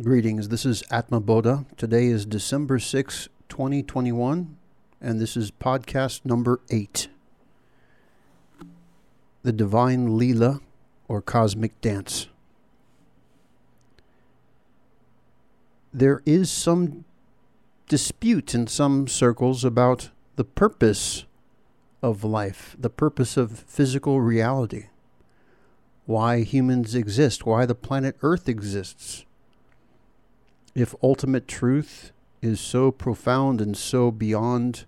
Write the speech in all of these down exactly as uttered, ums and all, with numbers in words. Greetings, this is Atma Boda. Today is December sixth, twenty twenty-one, and this is podcast number eight, The Divine Leela, or Cosmic Dance. There is some dispute in some circles about the purpose of life, the purpose of physical reality, why humans exist, why the planet Earth exists. If ultimate truth is so profound and so beyond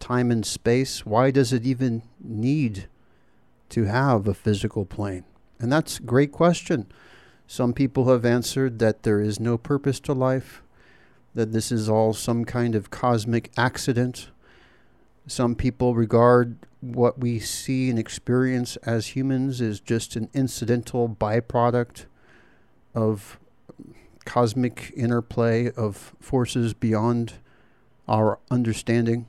time and space, why does it even need to have a physical plane? And that's a great question. Some people have answered that there is no purpose to life, that this is all some kind of cosmic accident. Some people regard what we see and experience as humans is just an incidental byproduct of cosmic interplay of forces beyond our understanding.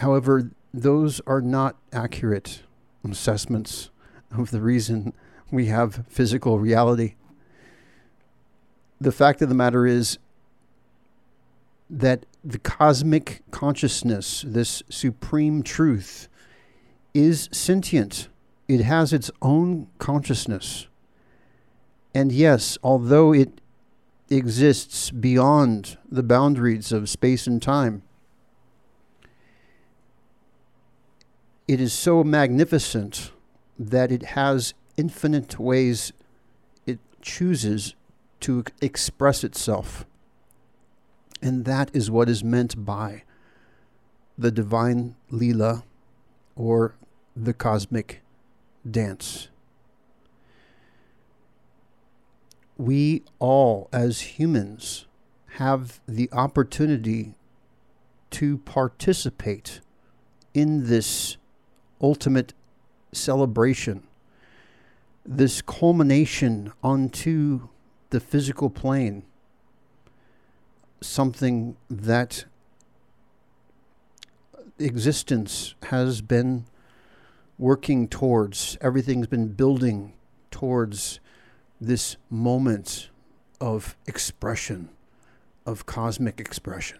However, those are not accurate assessments of the reason we have physical reality. The fact of the matter is that the cosmic consciousness, this supreme truth, is sentient. It has its own consciousness. And yes, although it exists beyond the boundaries of space and time, it is so magnificent that it has infinite ways it chooses to express itself. And that is what is meant by the Divine Leela, or the Cosmic Dance. We all, as humans, have the opportunity to participate in this ultimate celebration, this culmination onto the physical plane, something that existence has been working towards. Everything's been building towards this moment of expression, of cosmic expression.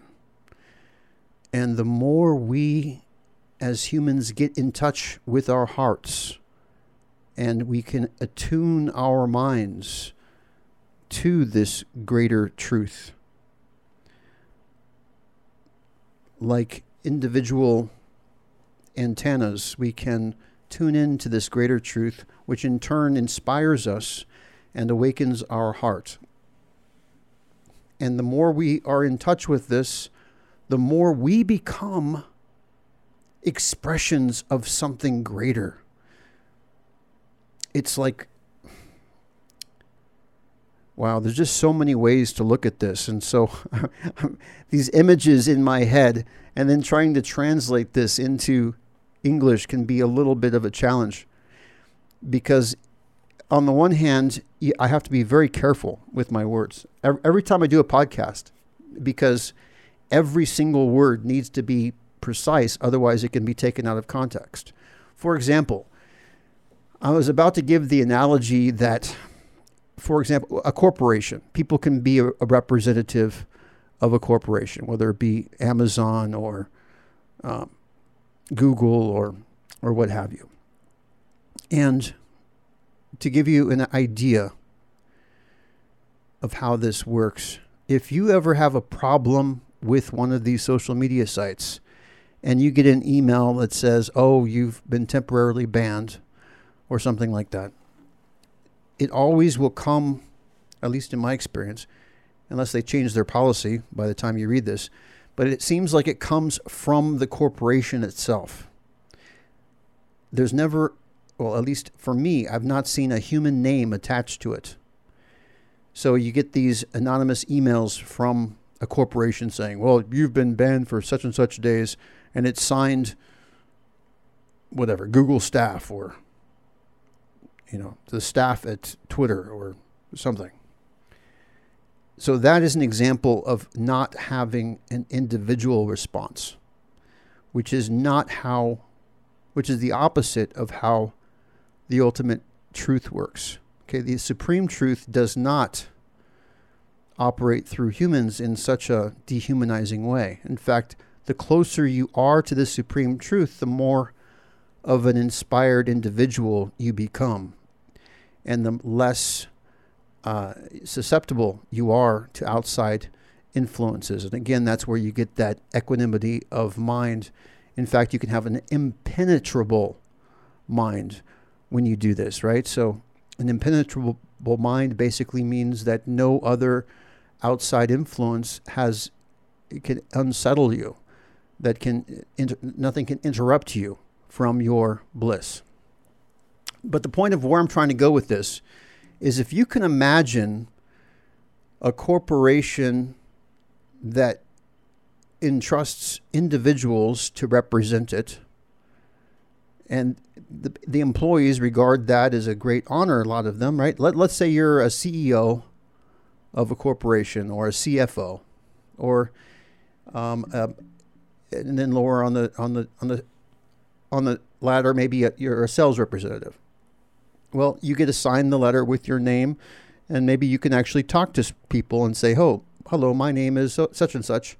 And the more we as humans get in touch with our hearts and we can attune our minds to this greater truth, like individual antennas, we can tune into this greater truth, which in turn inspires us and awakens our heart. And the more we are in touch with this, the more we become expressions of something greater. It's like, wow, there's just so many ways to look at this. And so these images in my head, and then trying to translate this into English can be a little bit of a challenge, because on the one hand, I have to be very careful with my words every time I do a podcast, because every single word needs to be precise. Otherwise, it can be taken out of context. For example, I was about to give the analogy that, for example, a corporation, people can be a, a representative of a corporation, whether it be Amazon or um, Google or, or what have you. And to give you an idea of how this works, if you ever have a problem with one of these social media sites and you get an email that says, oh, you've been temporarily banned or something like that, it always will come, at least in my experience, unless they change their policy by the time you read this, but it seems like it comes from the corporation itself. There's never, well, at least for me, I've not seen a human name attached to it. So you get these anonymous emails from a corporation saying, well, you've been banned for such and such days, and it's signed, whatever, Google staff, or, you know, the staff at Twitter or something. So that is an example of not having an individual response, which is not how, which is the opposite of how the ultimate truth works. Okay, the supreme truth does not operate through humans in such a dehumanizing way. In fact, the closer you are to the Supreme Truth, the more of an inspired individual you become, and the less uh, susceptible you are to outside influences. And again, that's where you get that equanimity of mind. In fact, you can have an impenetrable mind when you do this, right? So an impenetrable mind basically means that no other outside influence has, it can unsettle you, that can, inter, nothing can interrupt you from your bliss. But the point of where I'm trying to go with this is, if you can imagine a corporation that entrusts individuals to represent it, and the, the employees regard that as a great honor, a lot of them, right? Let, let's say you're a C E O of a corporation, or a C F O, or um, uh, and then lower on the on the on the on the ladder, maybe a, you're a sales representative. Well, you get assigned the letter with your name, and maybe you can actually talk to people and say, "Oh, hello, my name is so, such and such.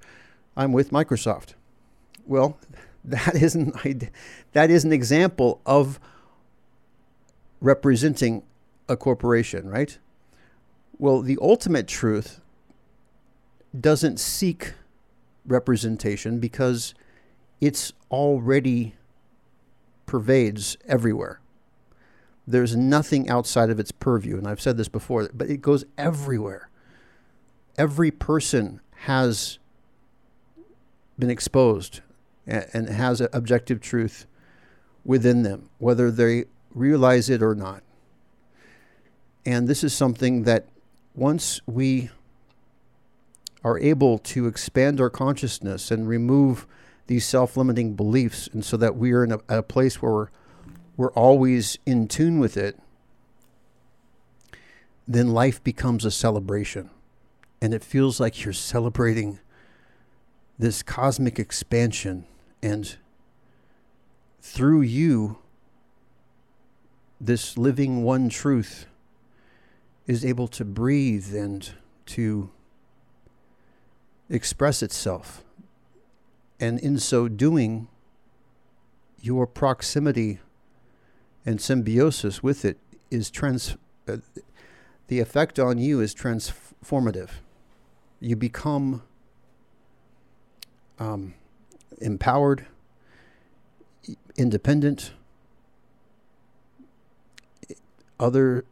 I'm with Microsoft." Well, that is an that is an example of representing a corporation, right? Well, the ultimate truth doesn't seek representation, because it's already pervades everywhere. There's nothing outside of its purview, and I've said this before, but it goes everywhere. Every person has been exposed and has an objective truth within them, whether they realize it or not. And this is something that, once we are able to expand our consciousness and remove these self-limiting beliefs, and so that we are in a, a place where we're, we're always in tune with it, then life becomes a celebration. And it feels like you're celebrating this cosmic expansion, and through you, this living one truth is able to breathe and to express itself. And in so doing, your proximity and symbiosis with it is trans. Uh, the effect on you is transformative. You become Um, empowered, independent. Other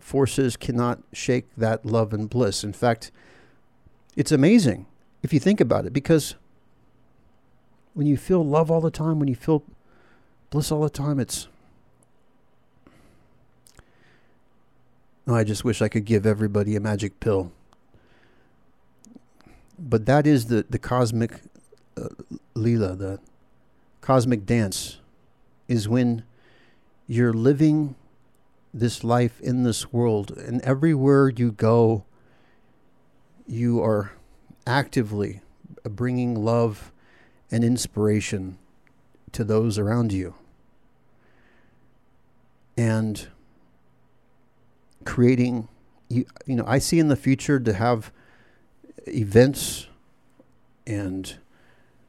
forces cannot shake that love and bliss. In fact, it's amazing if you think about it, because when you feel love all the time, when you feel bliss all the time, it's... Oh, I just wish I could give everybody a magic pill. But that is the, the cosmic uh, Leela, the cosmic dance, is when you're living this life in this world. And everywhere you go, you are actively bringing love and inspiration to those around you, and creating, you, you know, I see in the future to have events and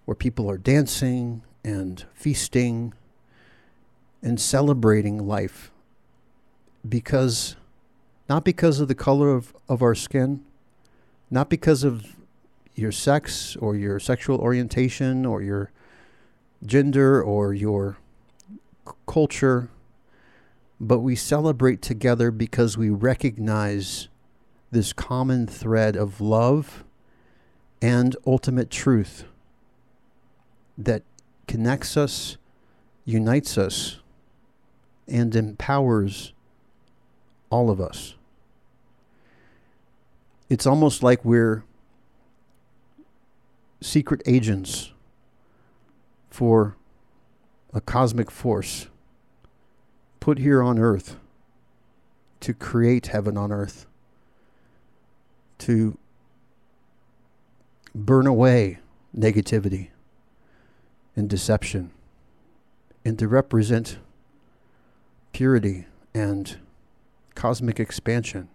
where people are dancing and feasting and celebrating life, because not because of the color of, of our skin, not because of your sex or your sexual orientation or your gender or your c- culture, but we celebrate together because we recognize this common thread of love and ultimate truth that connects us, unites us, and empowers all of us. It's almost like we're secret agents for a cosmic force put here on earth to create heaven on earth, to burn away negativity and deception, and to represent purity and cosmic expansion.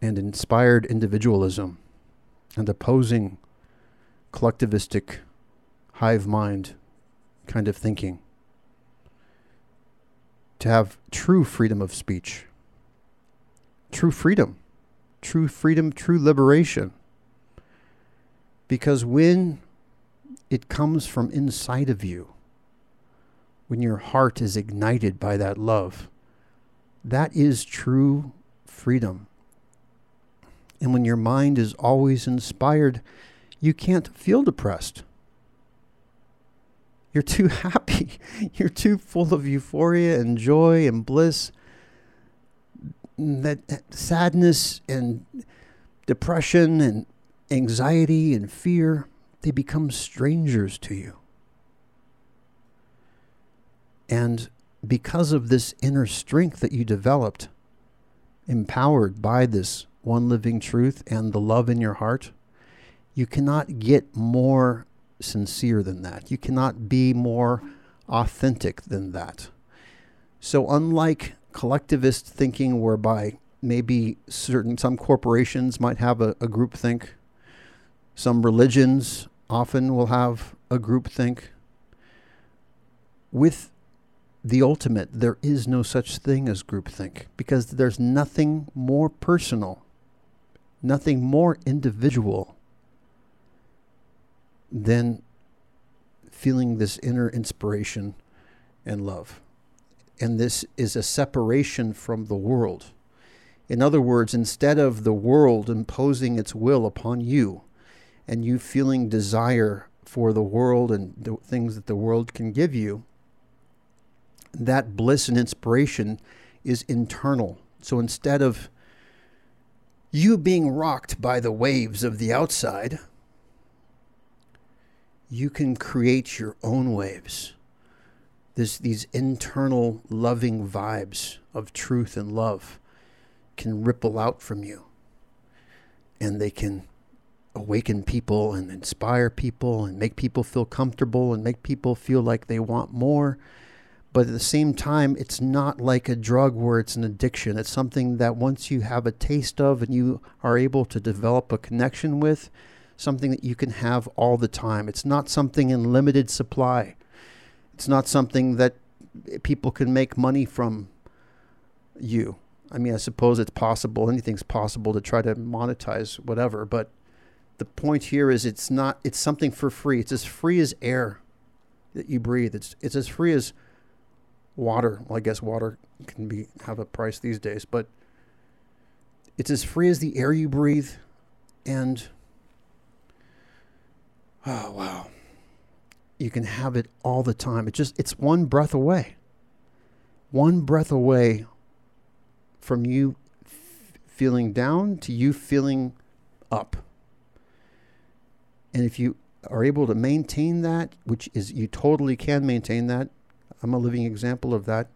and inspired individualism and opposing collectivistic hive mind kind of thinking, to have true freedom of speech, true freedom, true freedom, true liberation. Because when it comes from inside of you, when your heart is ignited by that love, that is true freedom. And when your mind is always inspired, you can't feel depressed. You're too happy. You're too full of euphoria and joy and bliss. That sadness and depression and anxiety and fear, they become strangers to you. And because of this inner strength that you developed, empowered by this one living truth and the love in your heart, you cannot get more sincere than that. You cannot be more authentic than that. So unlike collectivist thinking, whereby maybe certain some corporations might have a, a group think, some religions often will have a group think, with the ultimate, there is no such thing as groupthink, because there's nothing more personal, nothing more individual than feeling this inner inspiration and love. And this is a separation from the world. In other words, instead of the world imposing its will upon you and you feeling desire for the world and the things that the world can give you, that bliss and inspiration is internal. So instead of you being rocked by the waves of the outside, you can create your own waves. This, these internal loving vibes of truth and love can ripple out from you. And they can awaken people and inspire people and make people feel comfortable and make people feel like they want more. But at the same time, it's not like a drug where it's an addiction. It's something that once you have a taste of and you are able to develop a connection with, something that you can have all the time. It's not something in limited supply. It's not something that people can make money from you. I mean, I suppose it's possible. Anything's possible to try to monetize whatever. But the point here is it's not. It's something for free. It's as free as air that you breathe. It's it's as free as water. Well, I guess water can be have a price these days, but it's as free as the air you breathe. And oh wow, you can have it all the time. It just it's one breath away, one breath away from you f- feeling down to you feeling up. And if you are able to maintain that, which is you totally can maintain that. I'm a living example of that.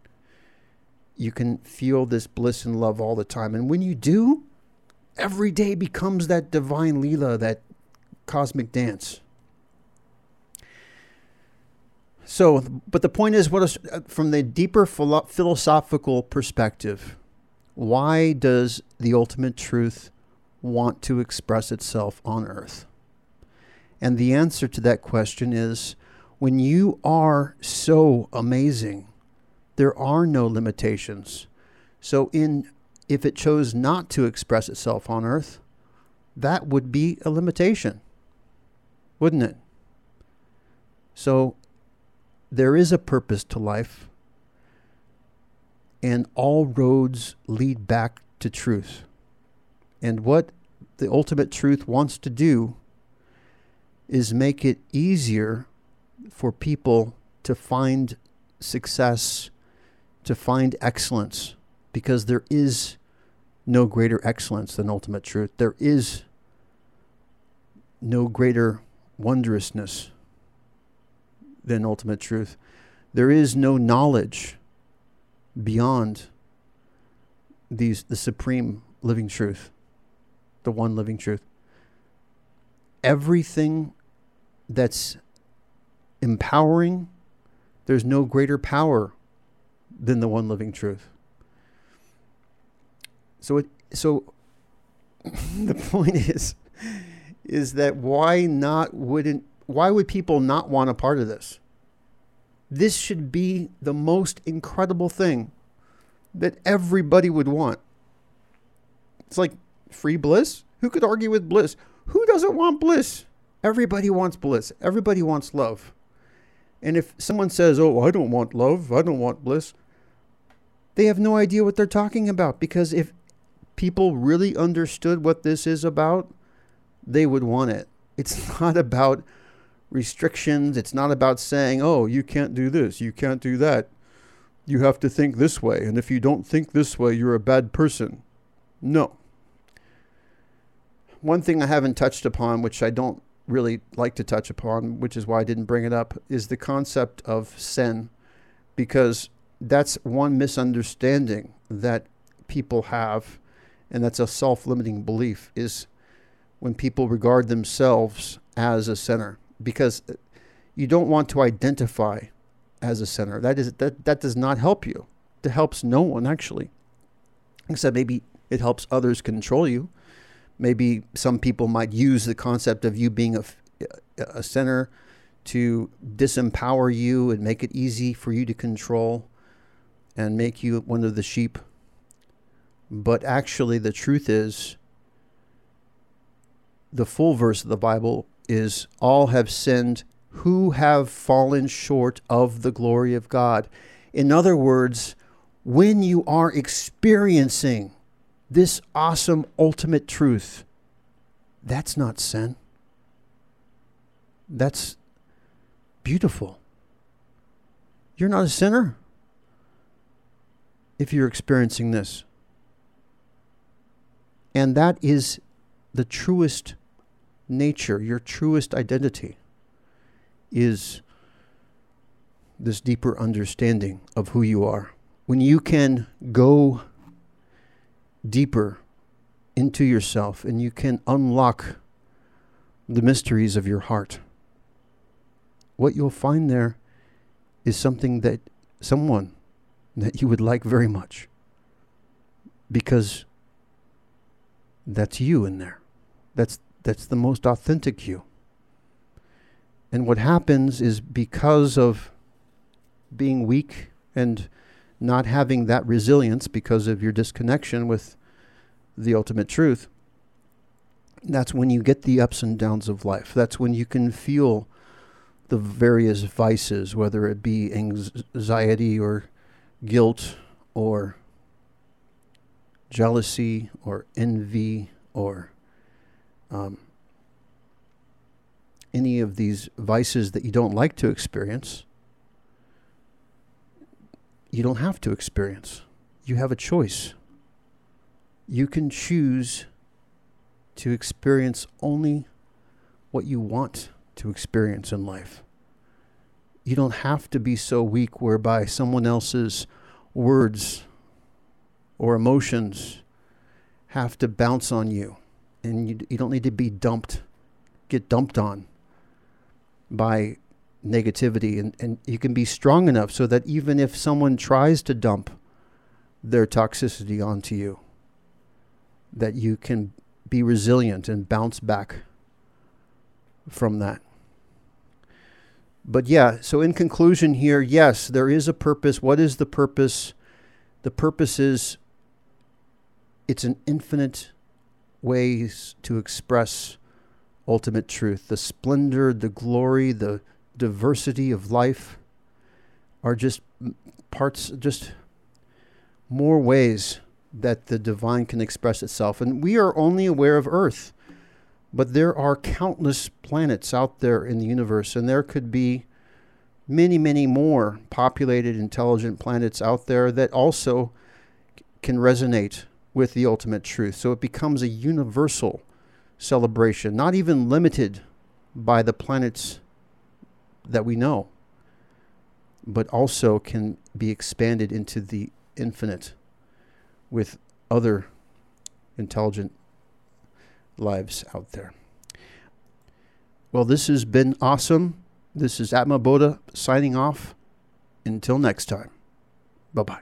You can feel this bliss and love all the time. And when you do, every day becomes that divine Leela, that cosmic dance. So, but the point is, what is, from the deeper philo- philosophical perspective, why does the ultimate truth want to express itself on earth? And the answer to that question is, when you are so amazing, there are no limitations. So in if it chose not to express itself on earth, that would be a limitation, wouldn't it? So there is a purpose to life, and all roads lead back to truth. And what the ultimate truth wants to do is make it easier for people to find success, to find excellence, because there is no greater excellence than ultimate truth. There is no greater wondrousness than ultimate truth. There is no knowledge beyond these the supreme living truth, the one living truth. Everything that's empowering, there's no greater power than the one living truth. So it so the point is, is that why not wouldn't, why would people not want a part of this? This should be the most incredible thing that everybody would want. It's like free bliss. Who could argue with bliss? Who doesn't want bliss? Everybody wants bliss. Everybody wants love. And if someone says, oh, I don't want love, I don't want bliss, they have no idea what they're talking about. Because if people really understood what this is about, they would want it. It's not about restrictions. It's not about saying, oh, you can't do this, you can't do that. You have to think this way. And if you don't think this way, you're a bad person. No. One thing I haven't touched upon, which I don't really like to touch upon, which is why I didn't bring it up, is the concept of sin, because that's one misunderstanding that people have, and that's a self-limiting belief, is when people regard themselves as a sinner, because you don't want to identify as a sinner. That is that that does not help you. It helps no one, actually, except maybe it helps others control you. Maybe some people might use the concept of you being a, a sinner to disempower you and make it easy for you to control and make you one of the sheep. But actually, the truth is, the full verse of the Bible is, all have sinned who have fallen short of the glory of God. In other words, when you are experiencing this awesome ultimate truth, that's not sin. That's beautiful. You're not a sinner if you're experiencing this. And that is the truest nature, your truest identity, is this deeper understanding of who you are. When you can go deeper into yourself and you can unlock the mysteries of your heart, what you'll find there is something that someone that you would like very much, because that's you in there. That's that's the most authentic you. And what happens is, because of being weak and not having that resilience because of your disconnection with the ultimate truth, that's when you get the ups and downs of life. That's when you can feel the various vices, whether it be anxiety or guilt or jealousy or envy or um, any of these vices that you don't like to experience. You don't have to experience. You have a choice. You can choose to experience only what you want to experience in life. You don't have to be so weak whereby someone else's words or emotions have to bounce on you. And you, you don't need to be dumped, get dumped on by negativity, and, and you can be strong enough so that even if someone tries to dump their toxicity onto you, that you can be resilient and bounce back from that. But yeah, so in conclusion here, yes, there is a purpose. What is the purpose? The purpose is, it's an infinite ways to express ultimate truth. The splendor, the glory, the diversity of life are just parts, just more ways that the divine can express itself. And we are only aware of Earth, but there are countless planets out there in the universe, and there could be many, many more populated, intelligent planets out there that also can resonate with the ultimate truth. So it becomes a universal celebration, not even limited by the planets that we know, but also can be expanded into the infinite with other intelligent lives out there. Well, this has been awesome. This is Atma Boda signing off. Until next time. Bye-bye.